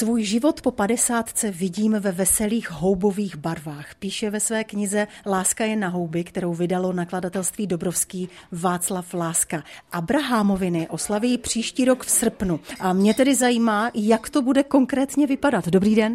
Svůj život po 50 vidím ve veselých houbových barvách, píše ve své knize Láska je na houby, kterou vydalo nakladatelství Dobrovský Václav Láska. Abrahamoviny oslaví příští rok v srpnu. A mě tedy zajímá, jak to bude konkrétně vypadat. Dobrý den.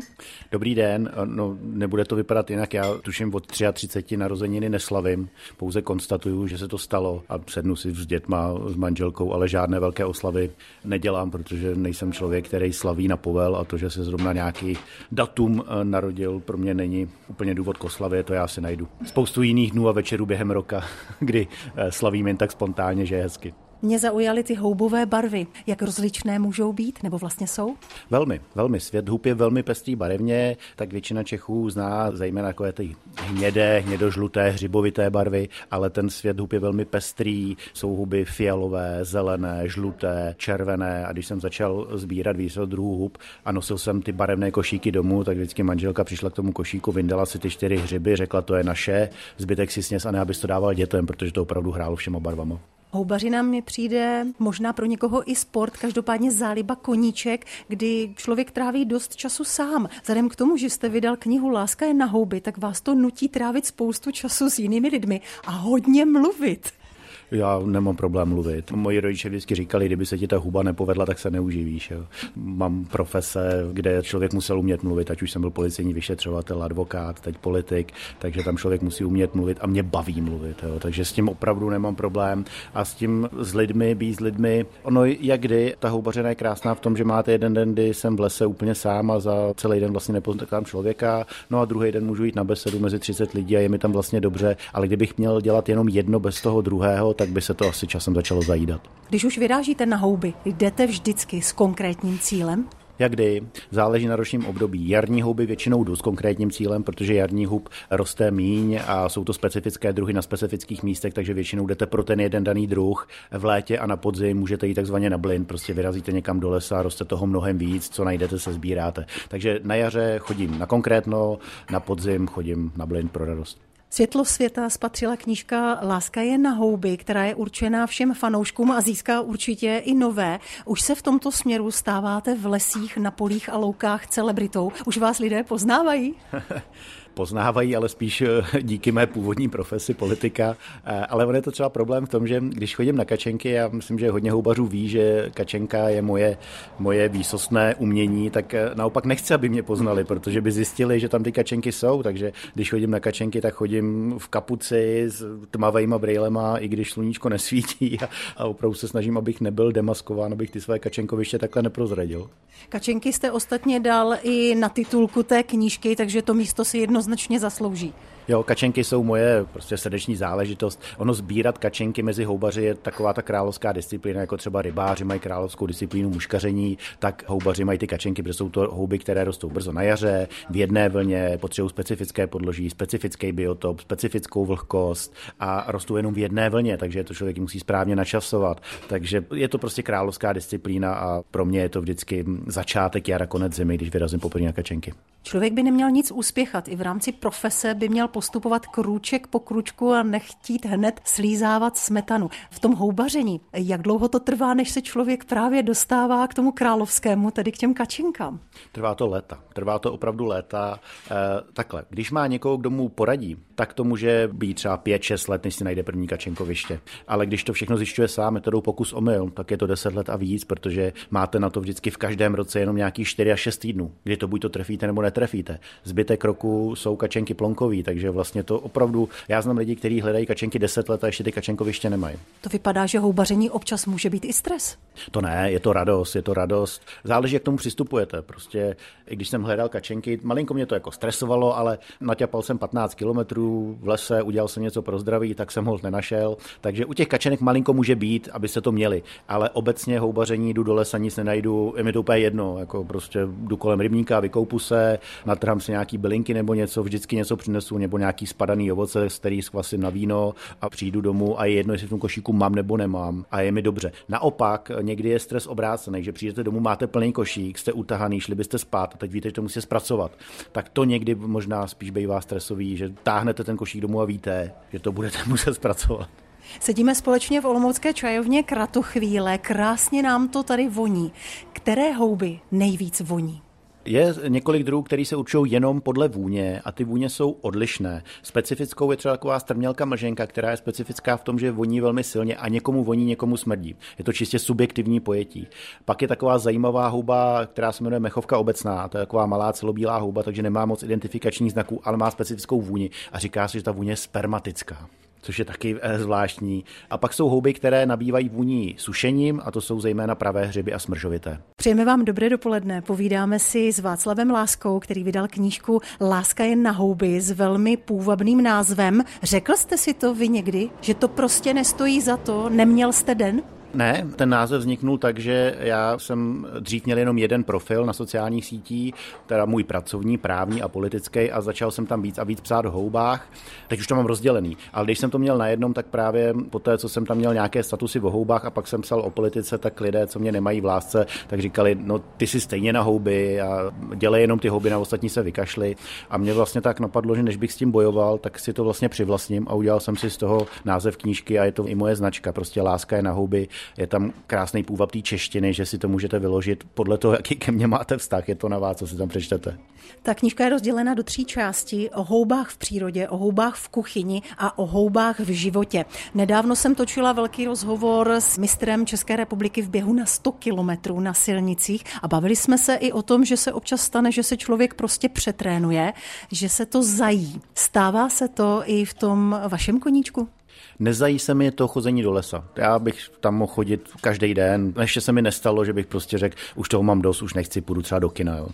Dobrý den. No, nebude to vypadat jinak. Já tuším od 33 narozeniny neslavím. Pouze konstatuju, že se to stalo a přednu si s dětma, s manželkou, ale žádné velké oslavy nedělám, protože nejsem člověk, který slaví na povel, a to, že se zrovna nějaký datum narodil, pro mě není úplně důvod k oslavě, to já si najdu spoustu jiných dnů a večerů během roka, kdy slavím jen tak spontánně, že je hezky. Mě zaujaly ty houbové barvy. Jak rozličné můžou být, nebo vlastně jsou? Velmi, velmi. Svět hub je velmi pestrý barevně, tak většina Čechů zná zejména takové ty hnědé, hnědožluté, hřibovité barvy, ale ten svět hub je velmi pestrý. Jsou huby fialové, zelené, žluté, červené, a když jsem začal sbírat více druhů hub a nosil jsem ty barevné košíky domů, tak vždycky manželka přišla k tomu košíku, vyndala si ty 4 hřiby, řekla, to je naše, zbytek si sněz a ne, abys to dával dětem, protože to opravdu hrálo všema barvama. Houbařina mi přijde možná pro někoho i sport, každopádně záliba, koníček, kdy člověk tráví dost času sám. Vzhledem k tomu, že jste vydal knihu Láska je na houby, tak vás to nutí trávit spoustu času s jinými lidmi a hodně mluvit. Já nemám problém mluvit. Moji rodiče vždycky říkali, kdyby se ti ta huba nepovedla, tak se neuživíš. Jo. Mám profese, kde člověk musel umět mluvit, ať už jsem byl policejní vyšetřovatel, advokát, teď politik, takže tam člověk musí umět mluvit a mě baví mluvit. Jo. Takže s tím opravdu nemám problém a s tím být s lidmi. Ono jak kdy, ta houbařina je krásná v tom, že máte jeden den, kdy jsem v lese úplně sám a za celý den vlastně nepotkám člověka, no a druhý den můžu jít na besedu mezi 30 lidí a je mi tam vlastně dobře, ale kdybych měl dělat jenom jedno bez toho druhého, tak by se to asi časem začalo zajídat. Když už vyrážíte na houby, jdete vždycky s konkrétním cílem? Jakdy, záleží na ročním období. Jarní houby většinou jdu s konkrétním cílem, protože jarní hub roste míň a jsou to specifické druhy na specifických místech, takže většinou jdete pro ten jeden daný druh. V létě a na podzim můžete jít takzvaně na blind, prostě vyrazíte někam do lesa, roste toho mnohem víc, co najdete, se sbíráte. Takže na jaře chodím na konkrétno, na podzim chodím na blind pro radost. Světlo světa spatřila knížka Láska je na houby, která je určená všem fanouškům a získá určitě i nové. Už se v tomto směru stáváte v lesích, na polích a loukách celebritou. Už vás lidé poznávají? Poznávají, ale spíš díky mé původní profesi politika. Ale on je to třeba problém v tom, že když chodím na kačenky, já myslím, že hodně houbařů ví, že kačenka je moje výsostné umění, tak naopak nechci, aby mě poznali, protože by zjistili, že tam ty kačenky jsou. Takže když chodím na kačenky, tak chodím v kapuci s tmavejma brýlema, i když sluníčko nesvítí, a opravdu se snažím, abych nebyl demaskován, abych ty své kačenkoviště takhle neprozradil. Kačenky jste ostatně dal i na titulku té knížky, takže to místo si jednoznačně zaslouží. Jo, kačenky jsou moje prostě srdeční záležitost. Ono sbírat kačenky mezi houbaři je taková ta královská disciplína, jako třeba rybáři mají královskou disciplínu muškaření, tak houbaři mají ty kačenky, protože jsou to houby, které rostou brzo na jaře, v jedné vlně, potřebují specifické podloží, specifický biotop, specifickou vlhkost a rostou jenom v jedné vlně, takže to člověk musí správně načasovat. Takže je to prostě královská disciplína a pro mě je to vždycky začátek jara, konec zimy, když vyrazím poprvé na kačenky. Člověk by neměl nic uspěchat, i v rámci profese by měl postupovat krůček po krůčku a nechtít hned slízávat smetanu. V tom houbaření, jak dlouho to trvá, než se člověk právě dostává k tomu královskému, tedy k těm kačinkám? Trvá to léta. Trvá to opravdu léta. Takhle, když má někoho, kdo mu poradí, tak to může být třeba 5-6 let, než si najde první kačenkoviště. Ale když to všechno zjišťuje sám metodou pokus omyl, tak je to 10 let a víc, protože máte na to vždycky v každém roce jenom nějakých 4 až 6 týdnů, kdy to buď to trefíte, nebo netrefíte. Zbytek roku jsou kačenky plonkový, takže vlastně to opravdu, já znám lidi, kteří hledají kačenky 10 let a ještě ty kačenkoviště nemají. To vypadá, že houbaření občas může být i stres. To ne, je to radost. Záleží, jak k tomu přistupujete. Prostě i když jsem hledal kačenky, malinko mě to jako stresovalo, ale naťapal jsem 15 kilometrů v lese, udělal jsem něco pro zdraví, tak jsem ho nenašel. Takže u těch kačenek malinko může být, aby se to měli, ale obecně houbaření, jdu do lesa, nic nenajdu, je mi to úplně jedno, jako prostě jdu kolem rybníka, vykoupu se, natrhám si nějaký bylinky nebo něco, vždycky něco přinesu, nebo nějaký spadaný ovoce, z kterých zkvasím na víno a přijdu domů a je jedno, jestli v tom košíku mám nebo nemám, a je mi dobře. Naopak, někdy je stres obrácený, že přijdete domů, máte plný košík, jste utahaný, šli byste spát a teď víte, že to musíte zpracovat. Tak to někdy možná spíš bývá stresový, že táhnete ten košík domů a víte, že to budete muset zpracovat. Sedíme společně v olomoucké čajovně Kratochvíle, krásně nám to tady voní. Které houby nejvíc voní? Je několik druhů, který se určují jenom podle vůně a ty vůně jsou odlišné. Specifickou je třeba taková strmělka mlženka, která je specifická v tom, že voní velmi silně a někomu voní, někomu smrdí. Je to čistě subjektivní pojetí. Pak je taková zajímavá houba, která se jmenuje mechovka obecná, to je taková malá celobílá houba, takže nemá moc identifikačních znaků, ale má specifickou vůni a říká se, že ta vůně je spermatická, což je taky zvláštní. A pak jsou houby, které nabývají vůní sušením, a to jsou zejména pravé hřiby a smržovité. Přejeme vám dobré dopoledne. Povídáme si s Václavem Láskou, který vydal knížku Láska je na houby s velmi půvabným názvem. Řekl jste si to vy někdy, že to prostě nestojí za to, neměl jste den? Ne, ten název vzniknul tak, že já jsem dřív měl jenom jeden profil na sociálních sítích, teda můj pracovní, právní a politický, a začal jsem tam víc a víc psát o houbách. Teď už to mám rozdělený, ale když jsem to měl na jednom, tak právě po té, co jsem tam měl nějaké statusy o houbách a pak jsem psal o politice, tak lidé, co mě nemají v lásce, tak říkali, no ty jsi stejně na houby a dělej jenom ty houby, na ostatní se vykašli. A mě vlastně tak napadlo, že než bych s tím bojoval, tak si to vlastně přivlastním a udělal jsem si z toho název knížky a je to i moje značka, prostě Láska je na houby. Je tam krásný půvab té češtiny, že si to můžete vyložit podle toho, jaký ke mně máte vztah, je to na vás, co si tam přečtete. Ta knížka je rozdělena do 3 části: o houbách v přírodě, o houbách v kuchyni a o houbách v životě. Nedávno jsem točila velký rozhovor s mistrem České republiky v běhu na 100 kilometrů na silnicích a bavili jsme se i o tom, že se občas stane, že se člověk prostě přetrénuje, že se to zají. Stává se to i v tom vašem koníčku? Nezají se mi to chození do lesa. Já bych tam mohl chodit každý den. Ještě se mi nestalo, že bych prostě řekl, už toho mám dost, už nechci, půjdu třeba do kina. Jo.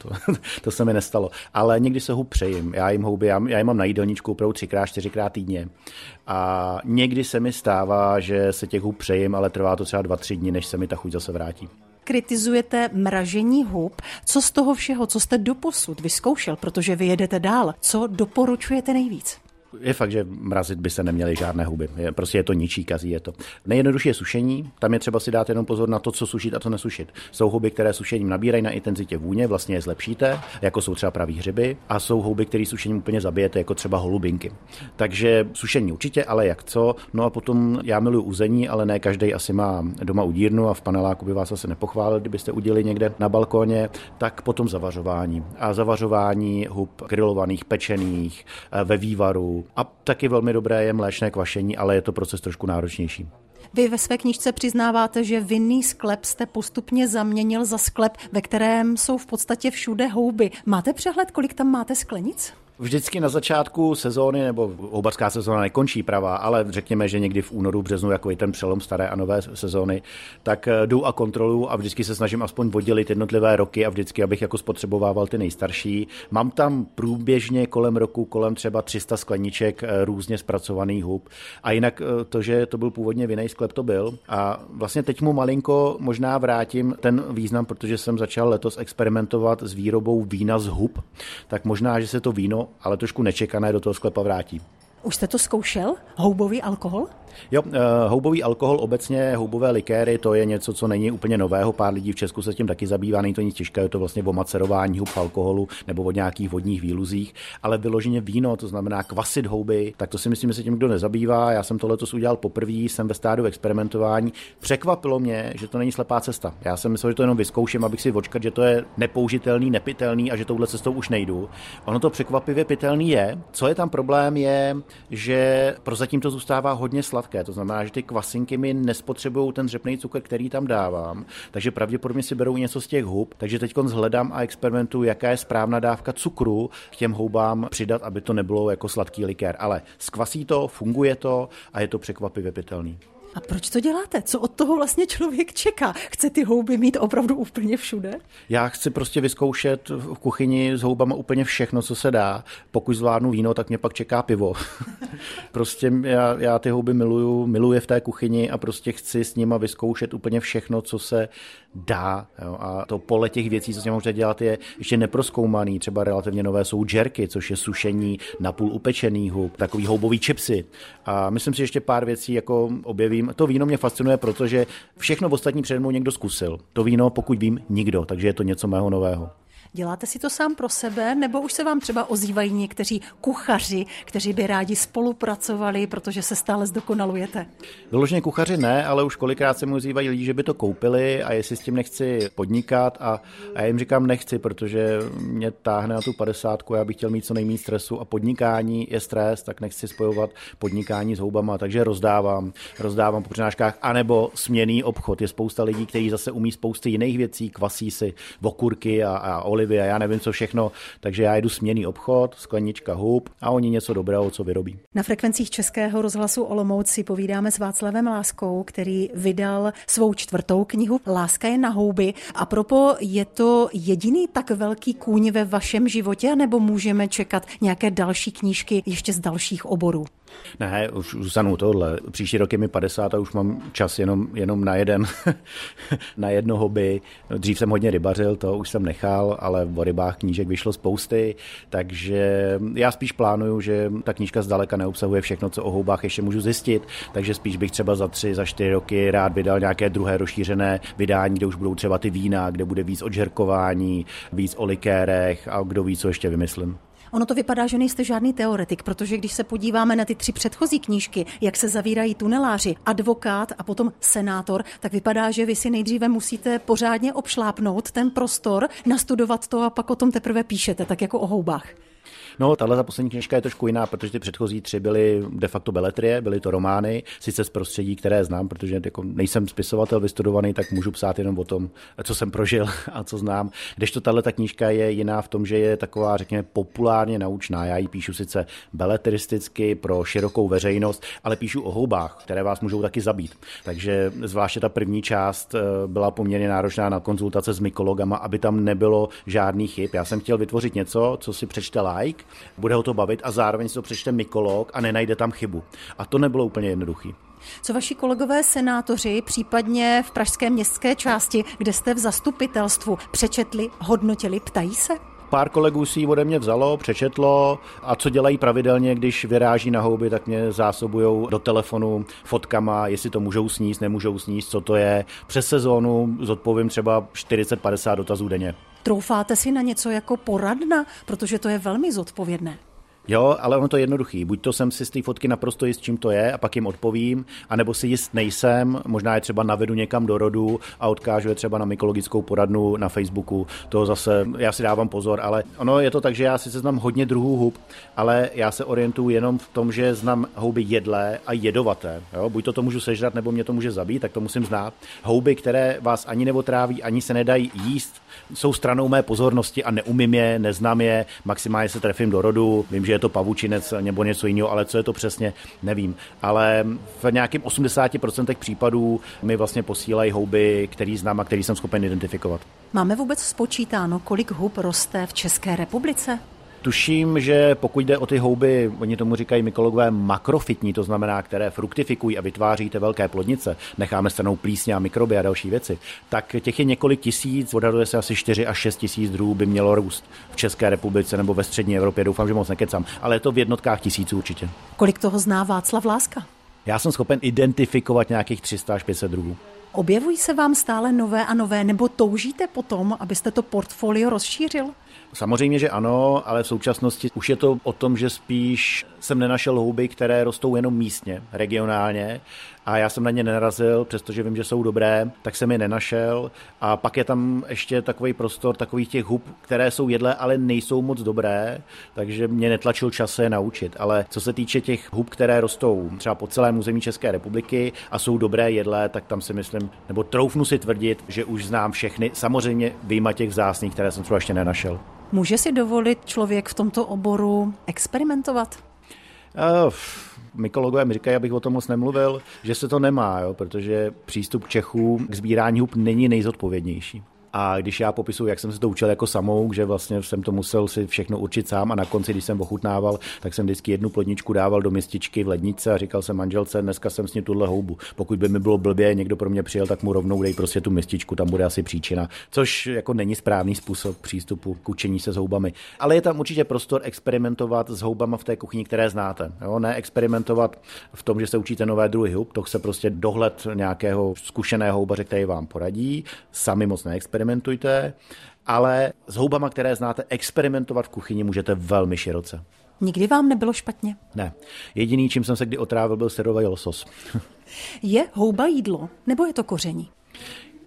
To se mi nestalo. Ale někdy se hub přejím. Já jim houby, já je mám na jídelníčku opravdu 3x, 4x týdně. A někdy se mi stává, že se těch hub přejím, ale trvá to třeba 2-3 dny, než se mi ta chuť zase vrátí. Kritizujete mražení hub. Co z toho všeho, co jste doposud vyzkoušel, protože vy jedete dál, co doporučujete nejvíc? Je fakt, že mrazit by se neměly žádné huby. Prostě je to ničí, kazí je to. Nejjednodušší je sušení, tam je třeba si dát jenom pozor na to, co sušit a co nesušit. Jsou houby, které sušením nabírají na intenzitě vůně, vlastně je zlepšíte, jako jsou třeba praví hřiby, a jsou houby, které sušením úplně zabijete, jako třeba holubinky. Takže sušení určitě, ale jak co. No a potom já miluju uzení, ale ne každý asi má doma udírnu a v paneláku by vás asi nepochválil, kdybyste udělali někde na balkoně, tak potom zavařování. A zavařování hub grilovaných, pečených, ve vývaru. A taky velmi dobré je mléčné kvašení, ale je to proces trošku náročnější. Vy ve své knížce přiznáváte, že vinný sklep jste postupně zaměnil za sklep, ve kterém jsou v podstatě všude houby. Máte přehled, kolik tam máte sklenic? Vždycky na začátku sezóny, nebo houbařská sezóna nekončí pravá, ale řekněme, že někdy v únoru, březnu, jako je ten přelom staré a nové sezóny, tak jdu a kontroluju a vždycky se snažím aspoň oddělit jednotlivé roky a vždycky, abych jako spotřebovával ty nejstarší. Mám tam průběžně kolem roku, kolem třeba 300 skleniček různě zpracovaných hub. A jinak to, že to byl původně vinný sklep, to byl. A vlastně teď mu malinko možná vrátím ten význam, protože jsem začal letos experimentovat s výrobou vína z hub, tak možná, že se to víno, ale trošku nečekané, do toho sklepa vrátí. Už jste to zkoušel? Houbový alkohol? Jo, houbový alkohol, obecně houbové likéry, to je něco, co není úplně nového. Pár lidí v Česku se tím taky zabývá, není to nic těžkého, je to vlastně o macerování hub alkoholu nebo o nějakých vodních výluzích, ale vyloženě víno, to znamená kvasit houby, tak to si myslím, že se tím kdo nezabývá. Já jsem to letos udělal poprvé, jsem ve stádiu experimentování. Překvapilo mě, že to není slepá cesta. Já jsem myslel, že to jenom vyzkouším, abych si očkat, že to je nepoužitelný, nepitelný a že touhle cestou už nejdu. Ono to překvapivě pitelný je. Co je tam problém, je, že prozatím to zůstává hodně sladké, to znamená, že ty kvasinky mi nespotřebují ten řepný cukr, který tam dávám, takže pravděpodobně si berou něco z těch hub, takže teď hledám a experimentuju, jaká je správná dávka cukru k těm houbám přidat, aby to nebylo jako sladký likér, ale zkvasí to, funguje to a je to překvapivě pitelný. A proč to děláte? Co od toho vlastně člověk čeká? Chce ty houby mít opravdu úplně všude? Já chci prostě vyzkoušet v kuchyni s houbama úplně všechno, co se dá. Pokud zvládnu víno, tak mě pak čeká pivo. Prostě já ty houby miluji v té kuchyni a prostě chci s nima vyzkoušet úplně všechno, co se dá. Jo? A to pole těch věcí, co se může dělat, je ještě neprozkoumaný. Třeba relativně nové jsou džerky, což je sušení napůl upečených hub, takový houbový chipsy. A myslím si, že ještě pár věcí jako objeví. To víno mě fascinuje, protože všechno ostatní přede mnou někdo zkusil. To víno, pokud vím, nikdo, takže je to něco mého nového. Děláte si to sám pro sebe, nebo už se vám třeba ozývají někteří kuchaři, kteří by rádi spolupracovali, protože se stále zdokonalujete? Vyloženě kuchaři ne, ale už kolikrát se mi ozývají lidi, že by to koupili a jestli s tím nechci podnikat a já jim říkám nechci, protože mě táhne na tu 50, já bych chtěl mít co nejméně stresu a podnikání je stres, tak nechci spojovat podnikání s houbama, takže rozdávám po přednáškách, anebo směnný obchod. Je spousta lidí, kteří zase umí spousty jiných věcí, kvasí si okurky a olivy a já nevím co všechno, takže já jdu směnný obchod, sklenička hub a oni něco dobrého, co vyrobí. Na frekvencích Českého rozhlasu Olomouc si povídáme s Václavem Láskou, který vydal svou 4. knihu Láska je na houby. A propo, je to jediný tak velký kůň ve vašem životě, nebo můžeme čekat nějaké další knížky ještě z dalších oborů? Ne, už zůstanu tohle. Příští rok je mi 50 a už mám čas jenom na jedno hobby. Dřív jsem hodně rybařil, to už jsem nechal, ale o rybách knížek vyšlo spousty, takže já spíš plánuju, že ta knížka zdaleka neobsahuje všechno, co o houbách ještě můžu zjistit, takže spíš bych třeba za 3, za 4 roky rád vydal nějaké druhé rozšířené vydání, kde už budou třeba ty vína, kde bude víc o žerkování, víc o likérech a kdo ví, co ještě vymyslím. Ono to vypadá, že nejste žádný teoretik, protože když se podíváme na ty 3 předchozí knížky, jak se zavírají tuneláři, advokát a potom senátor, tak vypadá, že vy si nejdříve musíte pořádně obšlápnout ten prostor, nastudovat to a pak o tom teprve píšete, tak jako o houbách. No, tahle za poslední knižka je trošku jiná, protože ty předchozí 3 byly de facto beletrie, byly to romány, sice z prostředí, které znám, protože jako nejsem spisovatel vystudovaný, tak můžu psát jenom o tom, co jsem prožil a co znám. Kdežto tahle ta knížka je jiná v tom, že je taková, řekněme, populárně naučná. Já ji píšu sice beletristicky pro širokou veřejnost, ale píšu o houbách, které vás můžou taky zabít. Takže zvláště ta první část byla poměrně náročná na konzultace s mykologama, aby tam nebylo žádných chyb. Já jsem chtěl vytvořit něco, co si přečte laik, bude ho to bavit a zároveň si to přečte mykolog a nenajde tam chybu. A to nebylo úplně jednoduchý. Co vaši kolegové senátoři, případně v pražské městské části, kde jste v zastupitelstvu, přečetli, hodnotili, ptají se? Pár kolegů si ji ode mě vzalo, přečetlo a co dělají pravidelně, když vyráží na houby, tak mě zásobujou do telefonu fotkama, jestli to můžou sníst, nemůžou sníst, co to je. Přes sezónu zodpovím třeba 40-50 dotazů denně. Troufáte si na něco jako poradna, protože to je velmi zodpovědné. Jo, ale ono to je jednoduchý. Buď to jsem si z té fotky naprosto jist, čím to je, a pak jim odpovím, anebo si jist nejsem, možná je třeba navedu někam do rodu a odkážu je třeba na mykologickou poradnu na Facebooku. To zase, já si dávám pozor, ale ono je to tak, že já sice znám hodně druhů hub, ale já se orientuju jenom v tom, že znám houby jedlé a jedovaté. Jo? Buď to můžu sežrat, nebo mě to může zabít, tak to musím znát. Houby, které vás ani neotráví, ani se nedají jíst, jsou stranou mé pozornosti a neumím je, neznám je, maximálně se trefím do rodu, vím, že je to pavučinec nebo něco jiného, ale co je to přesně, nevím. Ale v nějakým 80% případů mi vlastně posílají houby, který znám a který jsem schopen identifikovat. Máme vůbec spočítáno, kolik hub roste v České republice? Tuším, že pokud jde o ty houby, oni tomu říkají mykologové makrofytní, to znamená, které fruktifikují a vytváří ty velké plodnice, necháme stranou plísně a mikroby a další věci, tak těch je několik tisíc, odhaduje se asi 4 až 6 tisíc druhů by mělo růst v České republice nebo ve střední Evropě, doufám, že moc nekecám, ale je to v jednotkách tisíců určitě. Kolik toho zná Václav Láska? Já jsem schopen identifikovat nějakých 300 až 500 druhů. Objevují se vám stále nové a nové, nebo toužíte potom, abyste to portfolio rozšířil? Samozřejmě, že ano, ale v současnosti už je to o tom, že spíš jsem nenašel houby, které rostou jenom místně, regionálně, a já jsem na ně nenarazil, přestože vím, že jsou dobré, tak jsem je nenašel. A pak je tam ještě takový prostor takových těch hub, které jsou jedlé, ale nejsou moc dobré, takže mě netlačil čas se je naučit. Ale co se týče těch hub, které rostou třeba po celém území České republiky a jsou dobré jedlé, tak tam si myslím, nebo troufnu si tvrdit, že už znám všechny, samozřejmě vyjma těch vzácných, které jsem třeba ještě nenašel. Může si dovolit člověk v tomto oboru experimentovat? Mykologové mi říkají, abych o tom moc nemluvil, že se to nemá, jo, protože přístup Čechů k sbírání hub není nejzodpovědnější. A když já popisuju, jak jsem se to učil jako samouk, že vlastně jsem to musel si všechno určit sám a na konci, když jsem ochutnával, tak jsem vždycky jednu plodničku dával do mističky v lednice a říkal jsem manželce, dneska jsem s ní tuhle houbu. Pokud by mi bylo blbě, někdo pro mě přijel, tak mu rovnou dej prostě tu mističku, tam bude asi příčina, což jako není správný způsob přístupu k učení se s houbami. Ale je tam určitě prostor experimentovat s houbama v té kuchyni, které znáte. Jo? Ne experimentovat v tom, že se učíte nové druhy hub, to chce prostě dohled nějakého zkušeného houbaře, který vám poradí, sami moc neexperimentujte. ale s houbama, které znáte, experimentovat v kuchyni můžete velmi široce. Nikdy vám nebylo špatně? Ne. Jediný, čím jsem se kdy otrávil, byl syrový losos. Je houba jídlo, nebo je to koření?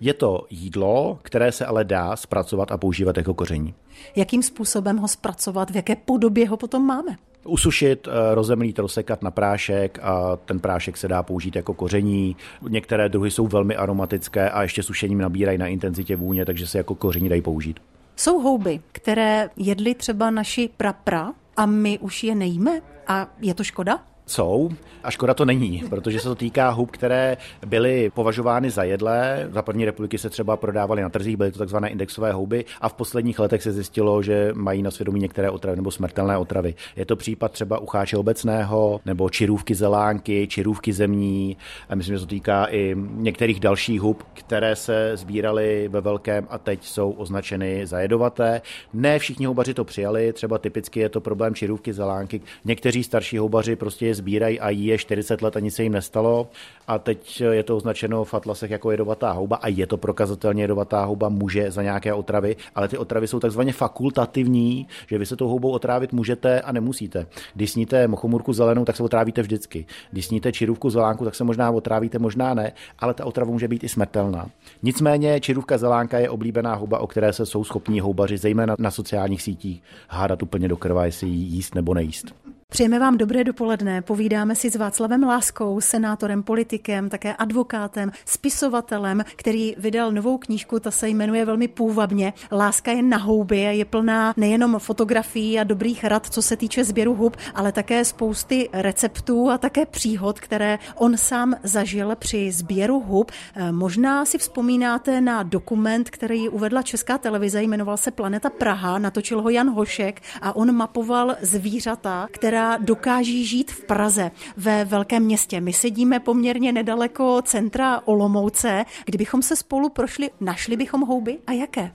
Je to jídlo, které se ale dá zpracovat a používat jako koření. Jakým způsobem ho zpracovat, v jaké podobě ho potom máme? Usušit, rozemlít, rozsekat na prášek a ten prášek se dá použít jako koření. Některé druhy jsou velmi aromatické a ještě sušením nabírají na intenzitě vůně, takže se jako koření dají použít. Jsou houby, které jedli třeba naši prapra a my už je nejíme a je to škoda? Jsou a škoda to není, protože se to týká hub, které byly považovány za jedlé. Za první republiky se třeba prodávaly na trzích, byly to takzvané indexové houby a v posledních letech se zjistilo, že mají na svědomí některé otravy nebo smrtelné otravy. Je to případ třeba ucháče obecného nebo čirůvky zelánky, čirůvky zemní a myslím, že se to týká i některých dalších hub, které se sbíraly ve velkém a teď jsou označeny za jedovaté. Ne všichni houbaři to přijali, třeba typicky je to problém čirůvky zelánky. Někteří starší houbaři prostě sbírají a jí je 40 let a nic se jim nestalo a teď je to označeno v atlasech jako jedovatá houba a je to prokazatelně jedovatá houba, může za nějaké otravy, ale ty otravy jsou takzvaně fakultativní, že vy se tou houbou otrávit můžete a nemusíte. Když sníte mochomurku zelenou, tak se otrávíte vždycky. Když sníte čirůvku zelánku, tak se možná otrávíte, možná ne, ale ta otrava může být i smrtelná. Nicméně čirůvka zelánka je oblíbená houba, o které se jsou schopní houbaři zejména na sociálních sítích hádat úplně do krve, jestli ji jíst nebo nejíst. Přejeme vám dobré dopoledne, povídáme si s Václavem Láskou, senátorem, politikem, také advokátem, spisovatelem, který vydal novou knížku, ta se jmenuje velmi půvabně Láska je na houby a je plná nejenom fotografií a dobrých rad, co se týče sběru hub, ale také spousty receptů a také příhod, které on sám zažil při sběru hub. Možná si vzpomínáte na dokument, který uvedla Česká televize, jmenoval se Planeta Praha, natočil ho Jan Hošek a on mapoval zvířata, která dokáží žít v Praze, ve velkém městě. My sedíme poměrně nedaleko centra Olomouce. Kdybychom se spolu prošli, našli bychom houby a jaké?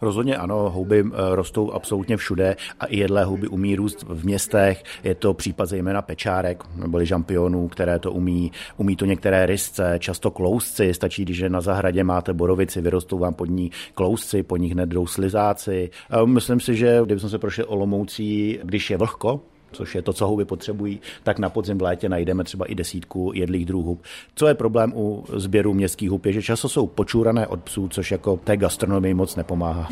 Rozhodně ano, houby rostou absolutně všude a i jedlé houby umí růst v městech. Je to případ zejména pečárek neboli žampionů, které to umí. Umí to některé rysce, často klousci. Stačí, když na zahradě máte borovici, vyrostou vám pod ní klousci, po nich hned jdou slizáci. A myslím si, že kdybychom se prošli Olomoucí, když je vlhko, což je to, co houby potřebují, tak na podzim v létě najdeme třeba i 10 jedlých druhů. Co je problém u sběru městských hub, je, že často jsou počůrané od psů, což jako té gastronomii moc nepomáhá.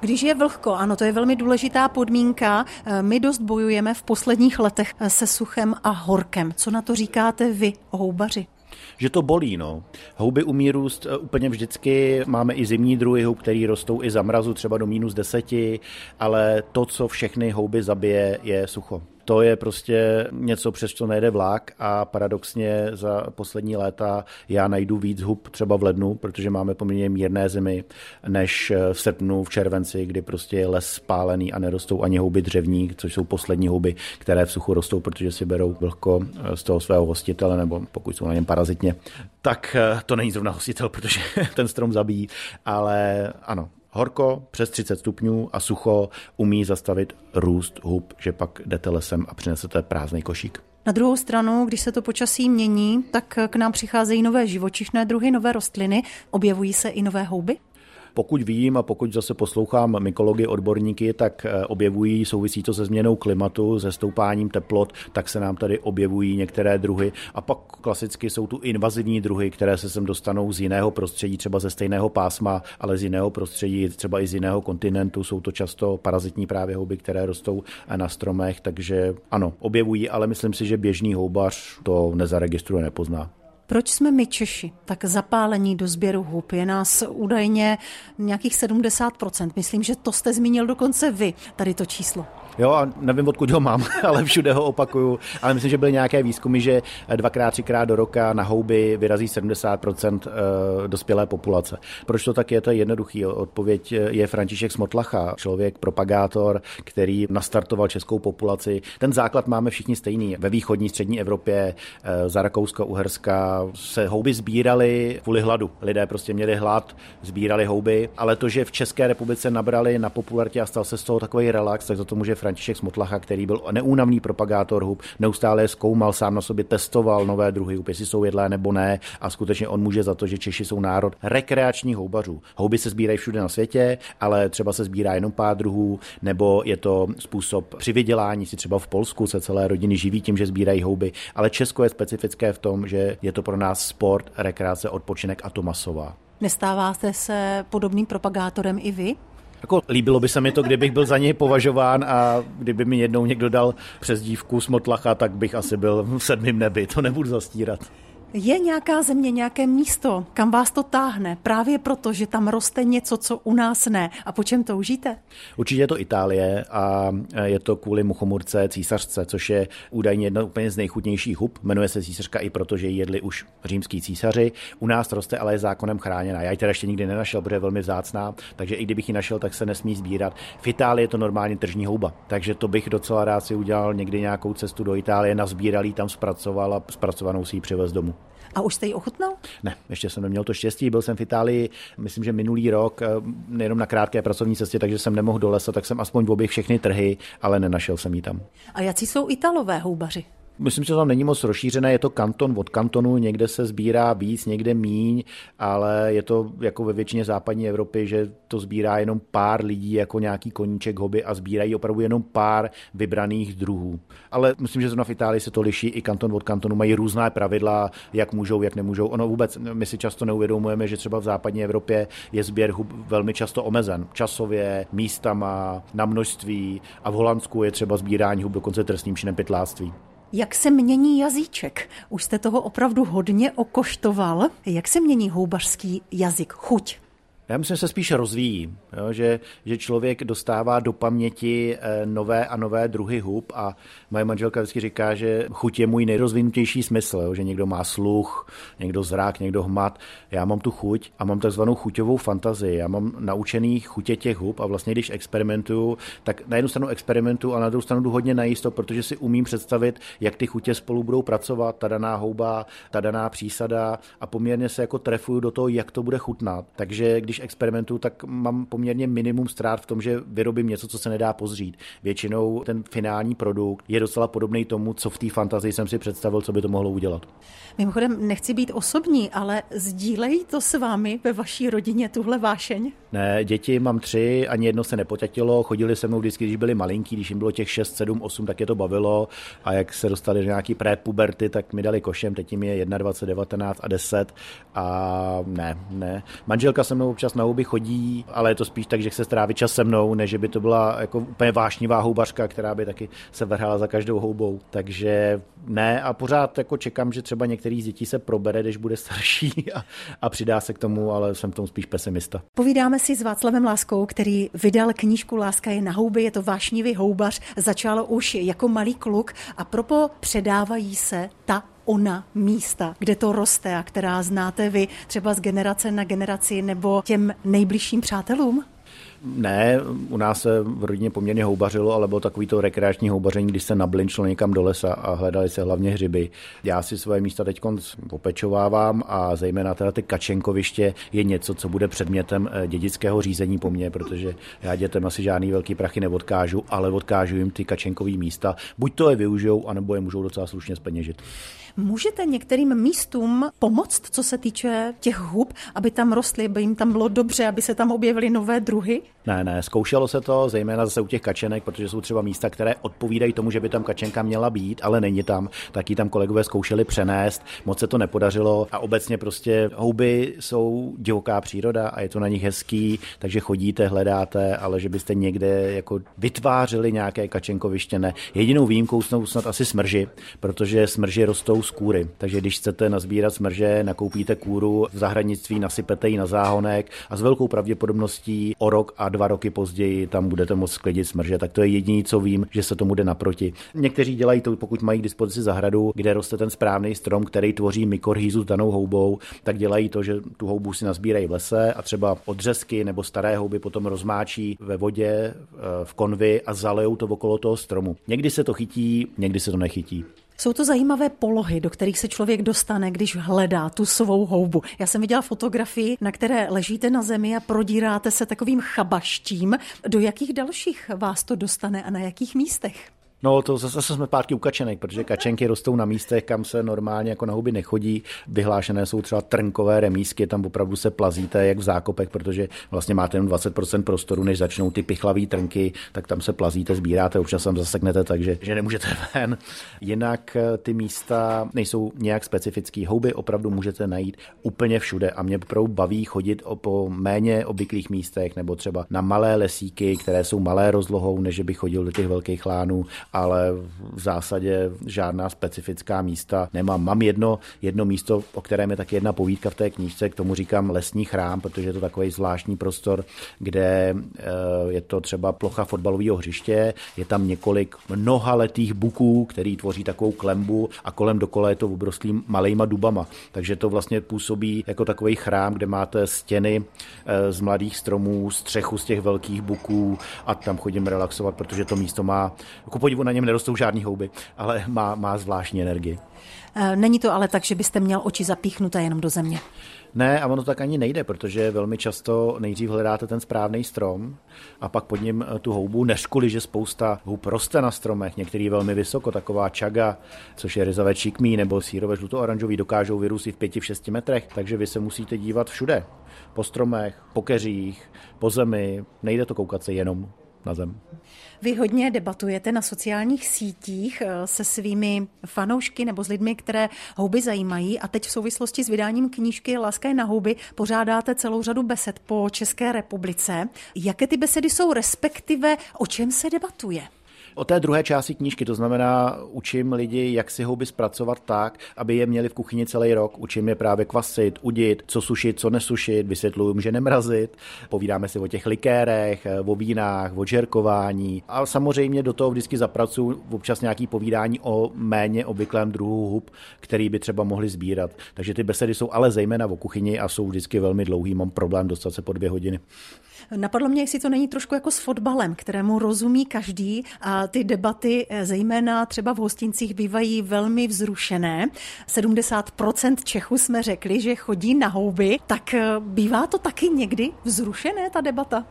Když je vlhko, ano, to je velmi důležitá podmínka. My dost bojujeme v posledních letech se suchem a horkem. Co na to říkáte vy, houbaři? Že to bolí, no. Houby umí růst úplně vždycky, máme i zimní druhy hub, který rostou i za mrazu, třeba do -10, ale to, co všechny houby zabije, je sucho. To je prostě něco, přes co nejde vlak a paradoxně za poslední léta já najdu víc hub třeba v lednu, protože máme poměrně mírné zimy, než v srpnu, v červenci, kdy prostě je les spálený a nerostou ani houby dřevní, což jsou poslední houby, které v suchu rostou, protože si berou vlhko z toho svého hostitele, nebo pokud jsou na něm parazitně, tak to není zrovna hostitel, protože ten strom zabíjí, ale ano. Horko přes 30 stupňů a sucho umí zastavit růst hub, že pak jdete lesem a přinesete prázdný košík. Na druhou stranu, když se to počasí mění, tak k nám přicházejí nové živočišné druhy, nové rostliny, objevují se i nové houby? Pokud vím a pokud zase poslouchám mykology, odborníky, tak objevují, souvisí to se změnou klimatu, se stoupáním teplot, tak se nám tady objevují některé druhy. A pak klasicky jsou tu invazivní druhy, které se sem dostanou z jiného prostředí, třeba ze stejného pásma, ale z jiného prostředí, třeba i z jiného kontinentu. Jsou to často parazitní právě houby, které rostou na stromech, takže ano, objevují, ale myslím si, že běžný houbař to nezaregistruje, nepozná. Proč jsme my Češi tak zapálení do sběru hub? Je nás údajně nějakých 70%. Myslím, že to jste zmínil dokonce vy, tady to číslo. Jo, a nevím, odkud ho mám, ale všude ho opakuju. Ale myslím, že byly nějaké výzkumy, že 2x, 3x do roka na houby vyrazí 70% dospělé populace. Proč to tak je, to je jednoduchý. Odpověď je František Smotlacha, člověk, propagátor, který nastartoval českou populaci. Ten základ máme všichni stejný. Ve východní, střední Evropě, za Rakouska-Uherska se houby sbíraly kvůli hladu. Lidé prostě měli hlad, sbírali houby, ale to, že v České republice nabrali na popularitě a stal se z toho takový relax, tak za to může František Smotlacha, který byl neúnavný propagátor hub, neustále zkoumal, sám na sobě testoval nové druhy hub, jestli jsou jedlé nebo ne, a skutečně on může za to, že Češi jsou národ rekreačních houbařů. Houby se sbírají všude na světě, ale třeba se sbírá jenom pár druhů, nebo je to způsob přivydělání si, třeba v Polsku se celé rodiny živí tím, že sbírají houby, ale Česko je specifické v tom, že je to pro nás sport, rekreace, odpočinek a to masová. Nestáváte se podobným propagátorem i vy? Jako, líbilo by se mi to, kdybych byl za něj považován, a kdyby mi jednou někdo dal přezdívku Smotlacha, tak bych asi byl v sedmém nebi, to nebudu zastírat. Je nějaká země, nějaké místo, kam vás to táhne, právě proto, že tam roste něco, co u nás ne, a po čem toužíte? Určitě je to Itálie a je to kvůli Muchomurce císařce, což je údajně jedna úplně z nejchutnějších hub. Jmenuje se císařka i proto, že ji jedli už římský císaři. U nás roste, ale je zákonem chráněná. Já ji teda ještě nikdy nenašel, protože je velmi vzácná, takže i kdybych ji našel, tak se nesmí sbírat. V Itálii je to normálně tržní houba, takže to bych docela rád si udělal někdy nějakou cestu do Itálie, nazbíral ji tam, zpracoval a zpracovanou si ji přivez domů. A už jste ji ochutnal? Ne, ještě jsem neměl to štěstí. Byl jsem v Itálii, myslím, že minulý rok, nejenom na krátké pracovní cestě, takže jsem nemohl do lesa, tak jsem aspoň oběhl všechny trhy, ale nenašel jsem ji tam. A jací jsou Italové houbaři? Myslím, že tam není moc rozšířené, je to kanton od kantonu, někde se sbírá víc, někde míň, ale je to jako ve většině západní Evropy, že to sbírá jenom pár lidí jako nějaký koníček hobby a sbírají opravdu jenom pár vybraných druhů. Ale myslím, že zrovna v Itálii se to liší i kanton od kantonu, mají různá pravidla, jak můžou, jak nemůžou. Ono vůbec, my si často neuvědomujeme, že třeba v západní Evropě je sběr hub velmi často omezen časově, místama, na množství, a v Holandsku je třeba sbírání hub dokonce trestným činem pytláctví. Jak se mění jazyček? Už jste toho opravdu hodně okoštoval. Jak se mění houbařský jazyk? Chuť? Já myslím, že se spíš rozvíjí, jo, že člověk dostává do paměti nové a nové druhy hub, a moje manželka vždycky říká, že chuť je můj nejrozvinutější smysl, jo, že někdo má sluch, někdo zrak, někdo hmat. Já mám tu chuť a mám takzvanou chuťovou fantazii. Já mám naučený chutě těch hub a vlastně když experimentuju, tak na jednu stranu experimentuju a na druhou stranu jdu hodně najisto, protože si umím představit, jak ty chutě spolu budou pracovat, ta daná houba, ta daná přísada, a poměrně se jako trefuju do toho, jak to bude chutnat. Takže když experimentu, tak mám poměrně minimum ztrát v tom, že vyrobím něco, co se nedá pozřít. Většinou ten finální produkt je docela podobný tomu, co v té fantazii jsem si představil, co by to mohlo udělat. Mimochodem, nechci být osobní, ale sdílejí to s vámi ve vaší rodině tuhle vášeň? Ne, děti mám 3, ani jedno se nepotětilo, chodili se mnou vždycky, když byli malinký, když jim bylo těch 6, 7, 8, tak je to bavilo, a jak se dostali do nějaký prépuberty, tak mi dali košem, teď jim je 21, 19 a 10 a ne. Manželka se mnou čas na houby chodí, ale je to spíš tak, že chce strávit čas se mnou, než by to byla jako úplně vášnivá houbařka, která by taky se vrhala za každou houbou. Takže ne, a pořád jako čekám, že třeba některý z dětí se probere, když bude starší, a přidá se k tomu, ale jsem v tom spíš pesimista. Povídáme si s Václavem Láskou, který vydal knížku Láska je na houby, je to vášnivý houbař, začal už jako malý kluk a propo předávají se ona místa, kde to roste a která znáte vy třeba z generace na generaci nebo těm nejbližším přátelům? Ne, u nás se v rodině poměrně houbařilo, ale bylo takový to rekreační houbaření, když se nablinčilo někam do lesa a hledali se hlavně hřiby. Já si svoje místa teď popečovávám a zejména teda ty kačenkoviště je něco, co bude předmětem dědického řízení po mně, protože já dětem asi žádný velký prachy neodkážu, ale odkážu jim ty kačenkový místa. Buď to je využijou, anebo je můžou docela slušně zpeněžit. Můžete některým místům pomoct, co se týče těch hub, aby tam rostly, aby jim tam bylo dobře, aby se tam objevily nové druhy? Ne, zkoušelo se to, zejména zase u těch kačenek, protože jsou třeba místa, které odpovídají tomu, že by tam kačenka měla být, ale není tam. Tak ji tam kolegové zkoušeli přenést, moc se to nepodařilo a obecně prostě houby jsou divoká příroda a je to na nich hezký, takže chodíte, hledáte, ale že byste někde jako vytvářeli nějaké kačenkoviště, ne. Jedinou výjimkou jsou snad asi smrži, protože smrži rostou z kůry. Takže když chcete nazbírat smrže, nakoupíte kůru v zahradnictví, nasypete ji na záhonek a s velkou pravděpodobností o rok a 2 roky později tam budete moct sklidit smrže, tak to je jediné, co vím, že se tomu jde naproti. Někteří dělají to, pokud mají k dispozici zahradu, kde roste ten správný strom, který tvoří mykorhýzu s danou houbou, tak dělají to, že tu houbu si nazbírají v lese a třeba odřezky nebo staré houby potom rozmáčí ve vodě, v konvi a zalejou to okolo toho stromu. Někdy se to chytí, někdy se to nechytí. Jsou to zajímavé polohy, do kterých se člověk dostane, když hledá tu svou houbu. Já jsem viděla fotografii, na které ležíte na zemi a prodíráte se takovým chabaštím. Do jakých dalších vás to dostane a na jakých místech? No, to zase jsme pátky u kačenek, protože kačenky rostou na místech, kam se normálně jako na houby nechodí. Vyhlášené jsou třeba trnkové remízky, tam opravdu se plazíte jak v zákopech, protože vlastně máte jen 20% prostoru, než začnou ty pichlavé trnky, tak tam se plazíte, sbíráte, občas tam zaseknete, takže že nemůžete ven. Jinak ty místa nejsou nějak specifický. Houby opravdu můžete najít úplně všude a mě opravdu baví chodit po méně obvyklých místech nebo třeba na malé lesíky, které jsou malé rozlohou, než bych chodil do těch velkých lánů. Ale v zásadě žádná specifická místa nemám. Mám jedno místo, o kterém je taky jedna povídka v té knížce, k tomu říkám lesní chrám, protože je to takový zvláštní prostor, kde je to třeba plocha fotbalového hřiště, je tam několik mnohaletých buků, který tvoří takovou klembu a kolem dokola je to obrostlý malejma dubama. Takže to vlastně působí jako takový chrám, kde máte stěny z mladých stromů, střechu z těch velkých buků a tam chodím relaxovat, protože to místo má na něm nerostou žádný houby, ale má zvláštní energii. Není to ale tak, že byste měl oči zapíchnuté jenom do země. Ne, a ono tak ani nejde, protože velmi často nejdřív hledáte ten správný strom a pak pod ním tu houbu, než kvůli, že spousta houb roste na stromech, některý velmi vysoko, taková čaga, což je ryzavé čikmí nebo sírové žluto-oranžový, dokážou vyrůst i v 5-6 metrech, takže vy se musíte dívat všude. Po stromech, po keřích, po zemi, nejde to koukat se jenom na zem. Vy hodně debatujete na sociálních sítích se svými fanoušky nebo s lidmi, které houby zajímají a teď v souvislosti s vydáním knížky Láska je na houby pořádáte celou řadu besed po České republice. Jaké ty besedy jsou, respektive o čem se debatuje? O té druhé části knížky, to znamená, učím lidi, jak si houby zpracovat tak, aby je měli v kuchyni celý rok. Učím je právě kvasit, udit, co sušit, co nesušit, vysvětluji, že nemrazit. Povídáme si o těch likérech, o vínách, o žerkování. A samozřejmě do toho vždycky zapracuju občas nějaké povídání o méně obvyklém druhu hub, který by třeba mohli sbírat. Takže ty besedy jsou ale zejména o kuchyni a jsou vždycky velmi dlouhý. Mám problém dostat se po 2 hodiny. Napadlo mě, jestli to není trošku jako s fotbalem, kterému rozumí každý a ty debaty, zejména třeba v hostincích, bývají velmi vzrušené. 70% Čechů jsme řekli, že chodí na houby, tak bývá to taky někdy vzrušené, ta debata?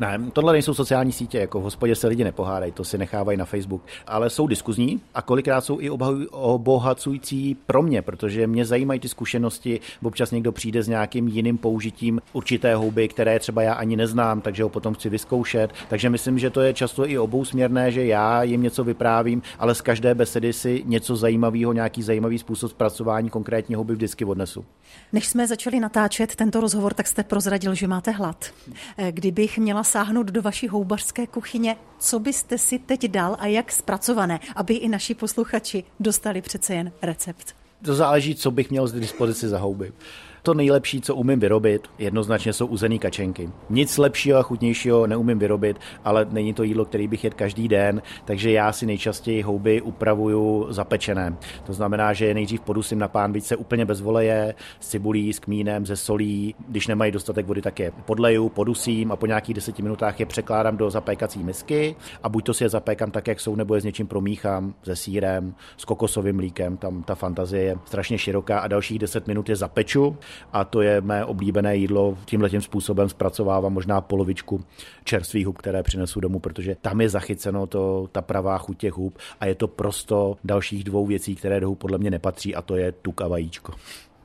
Ne, tohle nejsou sociální sítě, jako v hospodě se lidi nepohádají, to si nechávají na Facebook, ale jsou diskuzní a kolikrát jsou i obohacující pro mě, protože mě zajímají ty zkušenosti, občas někdo přijde s nějakým jiným použitím určité houby, které třeba já ani neznám, takže ho potom chci vyzkoušet, takže myslím, že to je často i obousměrné, že já jim něco vyprávím, ale z každé besedy si něco zajímavého, nějaký zajímavý způsob zpracování konkrétní houby vždycky odnesu. Než jsme začali natáčet tento rozhovor, tak jste prozradil, že máte hlad. Kdybych měla sáhnout do vaší houbařské kuchyně, co byste si teď dal a jak zpracované, aby i naši posluchači dostali přece jen recept? To záleží, co bych měl z dispozici za houby. To nejlepší, co umím vyrobit, jednoznačně jsou uzený kačenky. Nic lepšího a chutnějšího neumím vyrobit, ale není to jídlo, který bych jedl každý den, takže já si nejčastěji houby upravuju zapečené. To znamená, že je nejdřív podusím na pánvičce úplně bez oleje, s cibulí, s kmínem, ze solí. Když nemají dostatek vody, tak je podleju, podusím a po nějakých 10 minutách je překládám do zapékací misky a buď to si je zapékám tak, jak jsou, nebo je s něčím promíchám, se sýrem, s kokosovým mlékem. Tam ta fantazie je strašně široká a dalších 10 minut je zapeču. A to je mé oblíbené jídlo. Tímhletím způsobem zpracovávám možná polovičku čerstvých hub, které přinesu domů, protože tam je zachyceno ta pravá chuť těch hub a je to prosto dalších 2 věcí, které do hub podle mě nepatří, a to je tuk a vajíčko.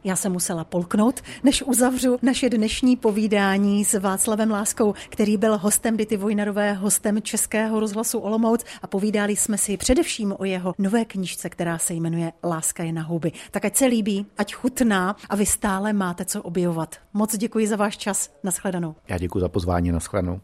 Já jsem musela polknout, než uzavřu naše dnešní povídání s Václavem Láskou, který byl hostem Dity Vojnarové, hostem Českého rozhlasu Olomouc a povídali jsme si především o jeho nové knížce, která se jmenuje Láska je na houby. Tak ať se líbí, ať chutná a vy stále máte co objevovat. Moc děkuji za váš čas. Naschledanou. Já děkuji za pozvání. Naschledanou.